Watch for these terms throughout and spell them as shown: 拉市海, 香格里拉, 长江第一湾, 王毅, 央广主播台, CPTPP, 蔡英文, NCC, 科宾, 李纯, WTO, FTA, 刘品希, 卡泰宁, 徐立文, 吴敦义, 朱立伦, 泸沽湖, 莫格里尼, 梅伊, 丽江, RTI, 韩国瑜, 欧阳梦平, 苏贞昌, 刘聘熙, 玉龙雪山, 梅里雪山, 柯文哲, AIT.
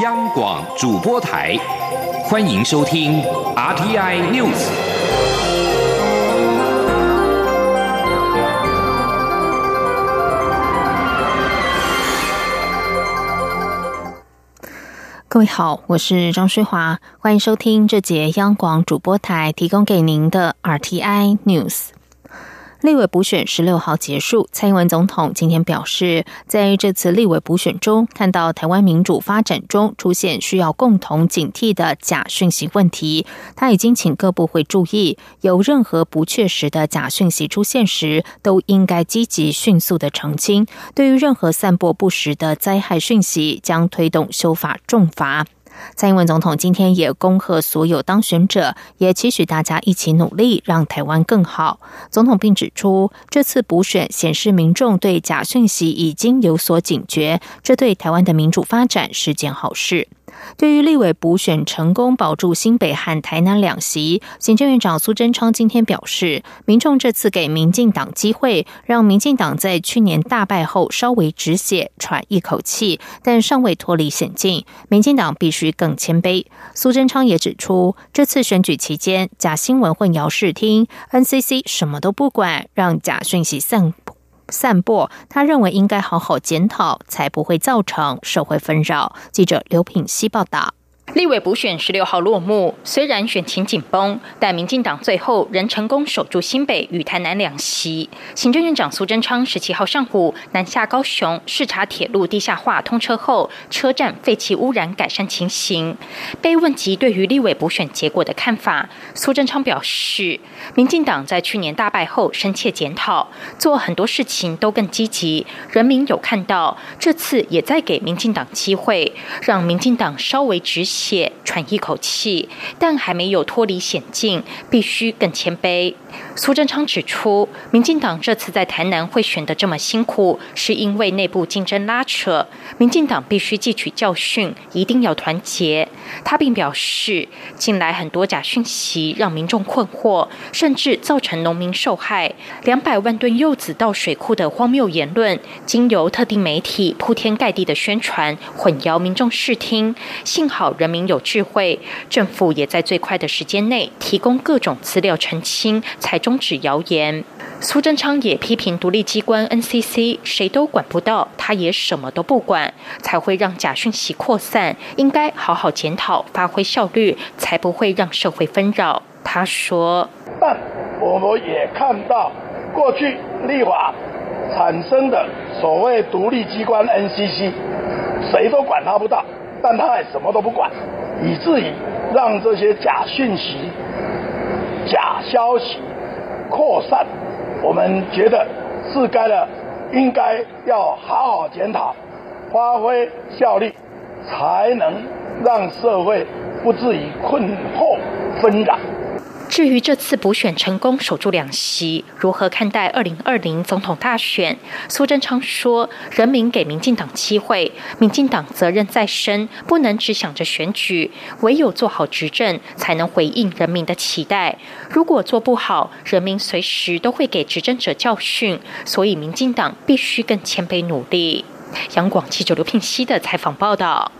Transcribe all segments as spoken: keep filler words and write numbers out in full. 央广主播台，欢迎收听 R T I News。各位好，我是张诗华，欢迎收听这节央广主播台提供给您的 R T I News。立委补选十六号结束，蔡英文总统今天表示，在这次立委补选中，看到台湾民主发展中出现需要共同警惕的假讯息问题，他已经请各部会注意，有任何不确实的假讯息出现时，都应该积极迅速的澄清，对于任何散播不实的灾害讯息，将推动修法重罚。蔡英文总统今天也恭贺所有当选者，也期许大家一起努力，让台湾更好。总统并指出，这次补选显示民众对假讯息已经有所警觉，这对台湾的民主发展是件好事。对于立委补选成功保住新北和台南两席，行政院长苏贞昌今天表示，民众这次给民进党机会，让民进党在去年大败后稍微止血，喘一口气，但尚未脱离险境，民进党必须更谦卑。苏贞昌也指出，这次选举期间，假新闻混淆视听， N C C 什么都不管，让假讯息散播散播，他认为应该好好检讨，才不会造成社会纷扰。记者刘品希报道。立委补选十六号落幕，虽然选情紧绷，但民进党最后仍成功守住新北与台南两席。行政院长苏贞昌十七号上午南下高雄视察铁路地下化通车后车站废气污染改善情形。被问及对于立委补选结果的看法，苏贞昌表示，民进党在去年大败后深切检讨，做很多事情都更积极，人民有看到，这次也在给民进党机会，让民进党稍微止血，喘一口气，但还没有脱离险境，必须更谦卑。苏贞昌指出，民进党这次在台南会选得这么辛苦，是因为内部竞争拉扯，民进党必须汲取教训，一定要团结。他并表示，近来很多假讯息让民众困惑，甚至造成农民受害，两百万吨柚子到水库的荒谬言论，经由特定媒体铺天盖地的宣传，混淆民众视听。幸好人民有智慧，政府也在最快的时间内提供各种资料澄清，才终止谣言。苏贞昌也批评独立机关 N C C 谁都管不到，他也什么都不管，才会让假讯息扩散，应该好好检讨，发挥效率，才不会让社会纷扰。他说，但我们也看到过去立法产生的所谓独立机关 N C C 谁都管他不到，但他也什么都不管，以至于让这些假讯息、假消息扩散。我们觉得是该的，应该要好好检讨，发挥效力，才能让社会不至于困惑纷扰。至于这次补选成功守住两席，如何看待二零二零总统大选？苏贞昌说，人民给民进党机会，民进党责任在身，不能只想着选举，唯有做好执政，才能回应人民的期待。如果做不好，人民随时都会给执政者教训，所以民进党必须更谦卑努力。央广记者刘聘熙的采访报道。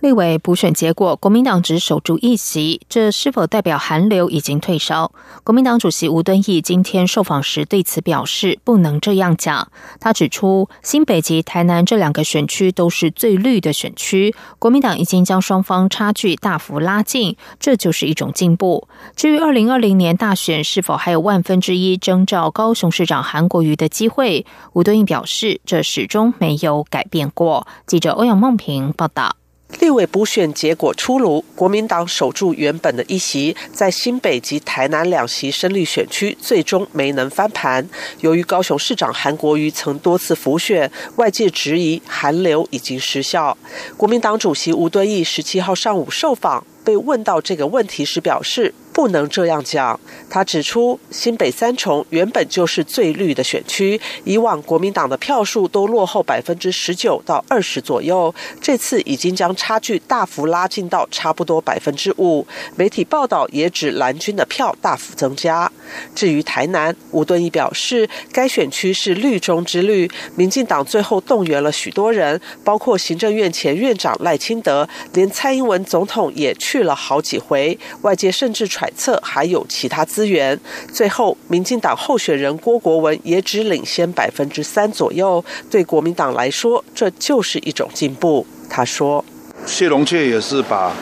立委补选结果，国民党只守住一席，这是否代表寒流已经退烧？国民党主席吴敦义今天受访时对此表示，不能这样讲。他指出，新北及台南这两个选区都是最绿的选区，国民党已经将双方差距大幅拉近，这就是一种进步。至于二零二零年大选是否还有万分之一征召高雄市长韩国瑜的机会，吴敦义表示，这始终没有改变过。记者欧阳梦平报道。立委补选结果出炉，国民党守住原本的一席，在新北及台南两席深绿选区最终没能翻盘。由于高雄市长韩国瑜曾多次浮选，外界质疑寒流已经失效。国民党主席吴敦义十七号上午受访，被问到这个问题时表示，不能这样讲。他指出，新北三重原本就是最绿的选区，以往国民党的票数都落后 百分之十九 到 百分之二十 左右，这次已经将差距大幅拉近到差不多 百分之五。 媒体报道也指蓝军的票大幅增加。至于台南，吴敦义表示，该选区是绿中之绿，民进党最后动员了许多人，包括行政院前院长赖清德，连蔡英文总统也去了好几回，外界甚至揣测还有其他资源。最后，民进党候选人郭国文也只领先百分之三左右，对国民党来说，这就是一种进步。他说，谢龙介也是把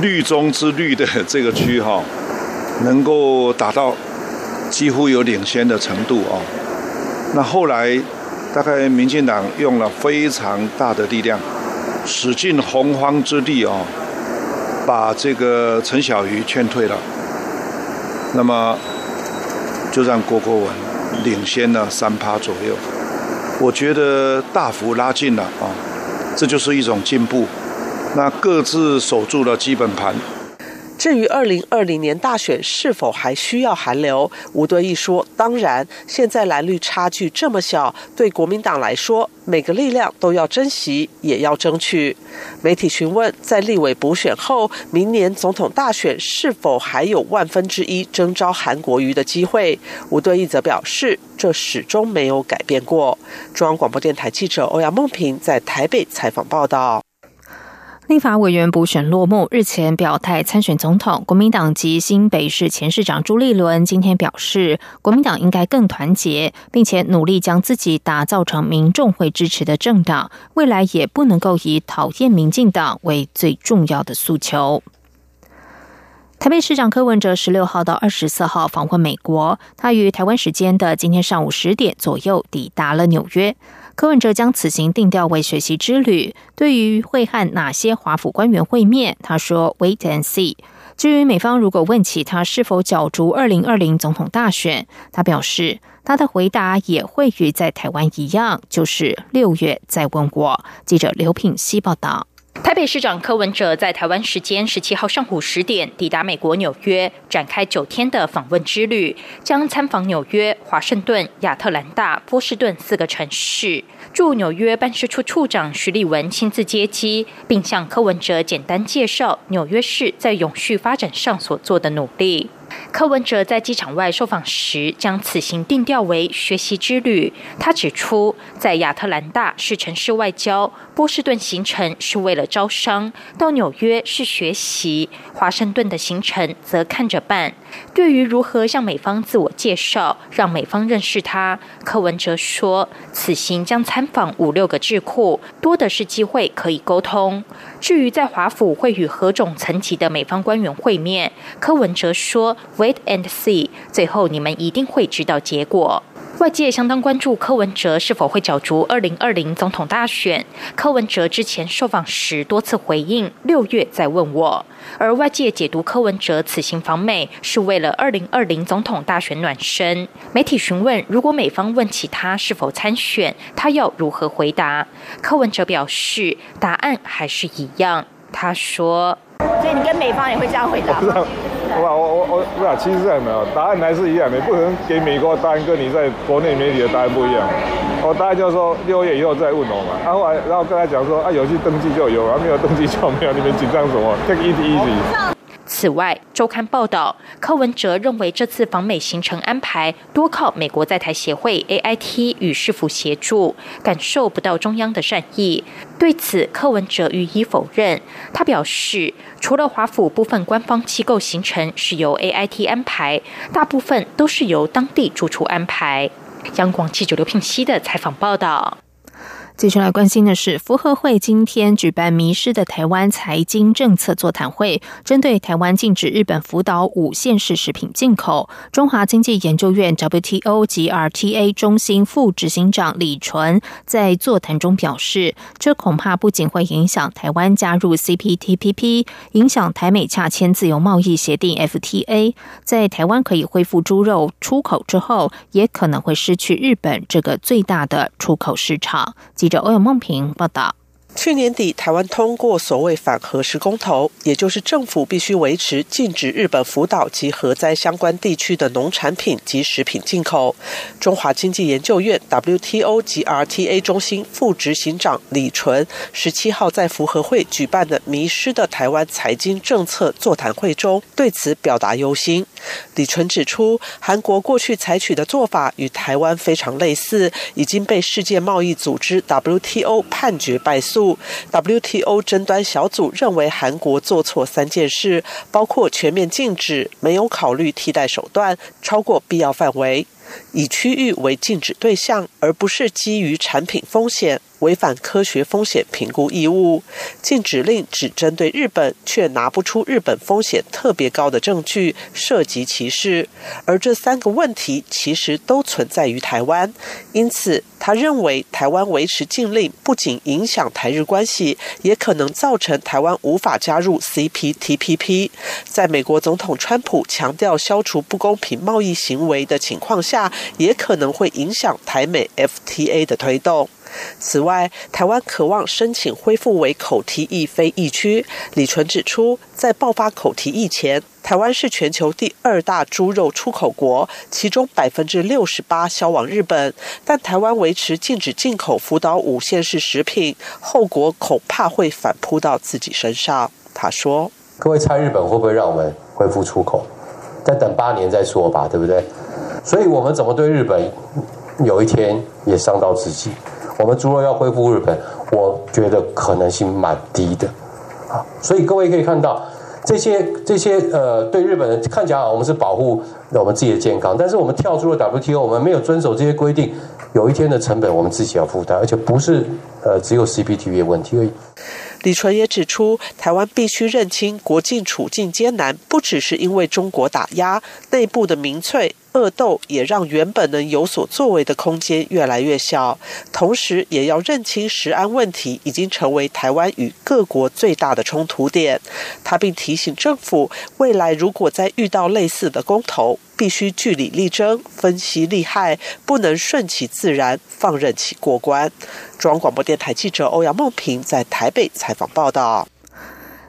绿中之绿的这个区哈，能够达到几乎有领先的程度啊。那后来，大概民进党用了非常大的力量，使尽洪荒之力啊，把这个陈小瑜劝退了。那么，就让郭国文领先了三趴左右，我觉得大幅拉近了啊，这就是一种进步。那各自守住了基本盘。至于二零二零年大选是否还需要寒流，吴敦义说，当然，现在蓝绿差距这么小，对国民党来说，每个力量都要珍惜，也要争取。媒体询问，在立委补选后，明年总统大选是否还有万分之一征召韩国瑜的机会，吴敦义则表示，这始终没有改变过。中央广播电台记者欧阳梦平在台北采访报道。立法委员补选落幕，日前表态参选总统，国民党及新北市前市长朱立伦今天表示，国民党应该更团结，并且努力将自己打造成民众会支持的政党，未来也不能够以讨厌民进党为最重要的诉求。台北市长柯文哲十六号到二十四号访问美国，他于台湾时间的今天上午十点左右抵达了纽约。柯文哲将此行定调为学习之旅，对于会和哪些华府官员会面，他说 wait and see。 至于美方如果问起他是否角逐二零二零总统大选，他表示他的回答也会与在台湾一样，就是六月再问我。记者刘品希报道。台北市长柯文哲在台湾时间十七号上午十点抵达美国纽约，展开九天的访问之旅，将参访纽约、华盛顿、亚特兰大、波士顿四个城市。驻纽约办事处处长徐立文亲自接机，并向柯文哲简单介绍纽约市在永续发展上所做的努力。柯文哲在机场外受访时，将此行定调为学习之旅。他指出，在亚特兰大是城市外交，波士顿行程是为了招商，到纽约是学习，华盛顿的行程则看着办。对于如何向美方自我介绍，让美方认识他，柯文哲说，此行将参访五六个智库，多的是机会可以沟通。至于在华府会与何种层级的美方官员会面，柯文哲说 wait and see， 最后你们一定会知道结果。外界相当关注柯文哲是否会角逐二零二零总统大选。柯文哲之前受访时多次回应六月再问我，而外界解读柯文哲此行访美是为了二零二零总统大选暖身。媒体询问如果美方问起他是否参选，他要如何回答，柯文哲表示答案还是一样。他说，所以你跟美方也会这样回答吗？我我我我，其实还没有，答案还是一样的，不可能给美国答案跟你在国内媒体的答案不一样。我答案就是说六月以后再问我嘛，然、啊、后然后跟他讲说啊，有去登记就有，啊没有登记就没有，你们紧张什么 ？Take it easy。此外，周刊报道，柯文哲认为这次访美行程安排多靠美国在台协会 A I T 与市府协助，感受不到中央的善意。对此，柯文哲予以否认。他表示，除了华府部分官方机构行程是由 A I T 安排，大部分都是由当地住处安排。央广记者刘聘熙的采访报道。接下来关心的是，福和会今天举办迷失的台湾财经政策座谈会，针对台湾禁止日本福岛五县市食品进口，中华经济研究院 W T O 及 R T A 中心副执行长李纯在座谈中表示，这恐怕不仅会影响台湾加入 C P T P P， 影响台美洽签自由贸易协定 F T A， 在台湾可以恢复猪肉出口之后，也可能会失去日本这个最大的出口市场。记者欧阳梦平报道。去年底，台湾通过所谓反核食公投，也就是政府必须维持禁止日本福岛及核灾相关地区的农产品及食品进口。中华经济研究院 W T O 及 R T A 中心副执行长李纯十七号在福和会举办的迷失的台湾财经政策座谈会中对此表达忧心。李纯指出，韩国过去采取的做法与台湾非常类似，已经被世界贸易组织 W T O 判决败诉。W T O 争端小组认为韩国做错三件事，包括全面禁止、没有考虑替代手段、超过必要范围、以区域为禁止对象，而不是基于产品风险，违反科学风险评估义务。禁止令只针对日本，却拿不出日本风险特别高的证据，涉及歧视。而这三个问题其实都存在于台湾，因此他认为台湾维持禁令不仅影响台日关系，也可能造成台湾无法加入 C P T P P。 在美国总统川普强调消除不公平贸易行为的情况下，也可能会影响台美 F T A 的推动。此外，台湾渴望申请恢复为口蹄疫非疫区。李纯指出，在爆发口蹄疫前，台湾是全球第二大猪肉出口国，其中 百分之六十八 销往日本，但台湾维持禁止进口福岛五县市食品，后果恐怕会反扑到自己身上。他说：“各位猜日本会不会让我们恢复出口？再等八年再说吧，对不对？所以我们怎么对日本，有一天也伤到自己。”我们猪肉要恢复日本，我觉得可能性蛮低的，啊，所以各位可以看到，这些这些呃，对日本人看起来我们是保护我们自己的健康，但是我们跳出了 W T O， 我们没有遵守这些规定，有一天的成本我们自己要负担，而且不是呃只有 C P T P P 的问题而已。李纯也指出，台湾必须认清国境处境艰难，不只是因为中国打压，内部的民粹恶斗也让原本能有所作为的空间越来越小。同时，也要认清食安问题已经成为台湾与各国最大的冲突点。他并提醒政府，未来如果再遇到类似的公投，必须据理力争，分析利害，不能顺其自然，放任其过关。中央广播电台记者欧阳梦平在台北采访报道。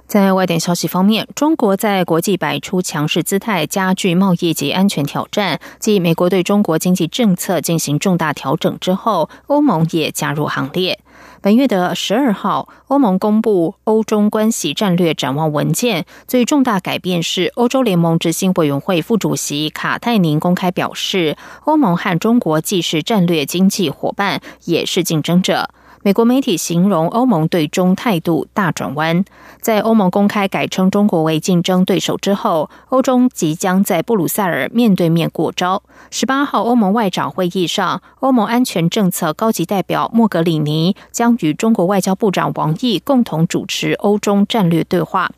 在外电消息方面，中国在国际摆出强势姿态，加剧贸易及安全挑战。继美国对中国经济政策进行重大调整之后，欧盟也加入行列。本月的十二号，欧盟公布欧中关系战略展望文件，最重大改变是欧洲联盟执行委员会副主席卡泰宁公开表示，欧盟和中国既是战略经济伙伴，也是竞争者。美国媒体形容欧盟对中态度大转弯。在欧盟公开改称中国为竞争对手之后，欧中即将在布鲁塞尔面对面过招。十八号欧盟外长会议上，欧盟安全政策高级代表莫格里尼将与中国外交部长王毅共同主持欧中战略对话。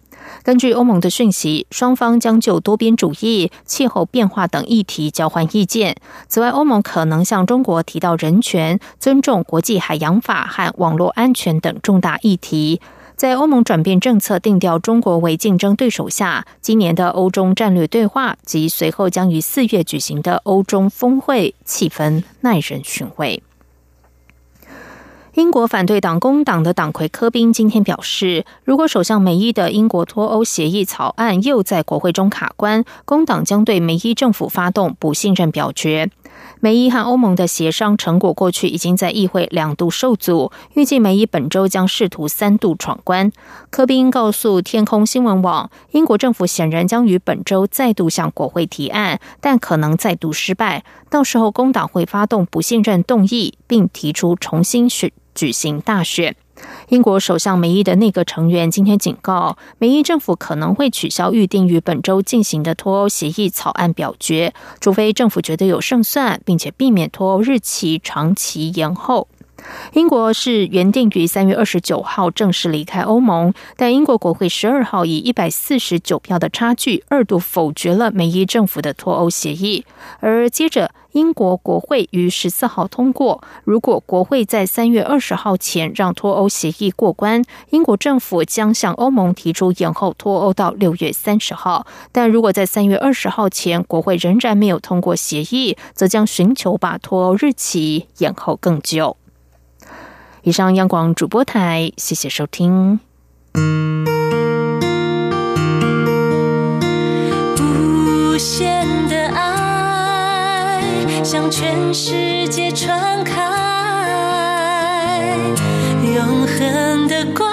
根据欧盟的讯息，双方将就多边主义、气候变化等议题交换意见。此外，欧盟可能向中国提到人权、尊重国际海洋法和网络安全等重大议题。在欧盟转变政策定调中国为竞争对手下，今年的欧中战略对话及随后将于四月举行的欧中峰会，气氛耐人寻味。英国反对党工党的党魁科宾今天表示，如果首相梅伊的英国脱欧协议草案又在国会中卡关，工党将对梅伊政府发动不信任表决。梅伊和欧盟的协商成果过去已经在议会两度受阻，预计梅伊本周将试图三度闯关。科宾告诉天空新闻网，英国政府显然将于本周再度向国会提案，但可能再度失败，到时候工党会发动不信任动议，并提出重新选举行大选。英国首相梅伊的内阁成员今天警告，梅伊政府可能会取消预定于本周进行的脱欧协议草案表决，除非政府觉得有胜算，并且避免脱欧日期长期延后。英国是原定于三月二十九号正式离开欧盟，但英国国会十二号以一百四十九票的差距二度否决了梅伊政府的脱欧协议，而接着英国国会于十四号通过，如果国会在三月二十号前让脱欧协议过关，英国政府将向欧盟提出延后脱欧到六月三十号，但如果在三月二十号前国会仍然没有通过协议，则将寻求把脱欧日期延后更久。以上央广主播台，谢谢收听。无限的爱向全世界传开，永恒的光。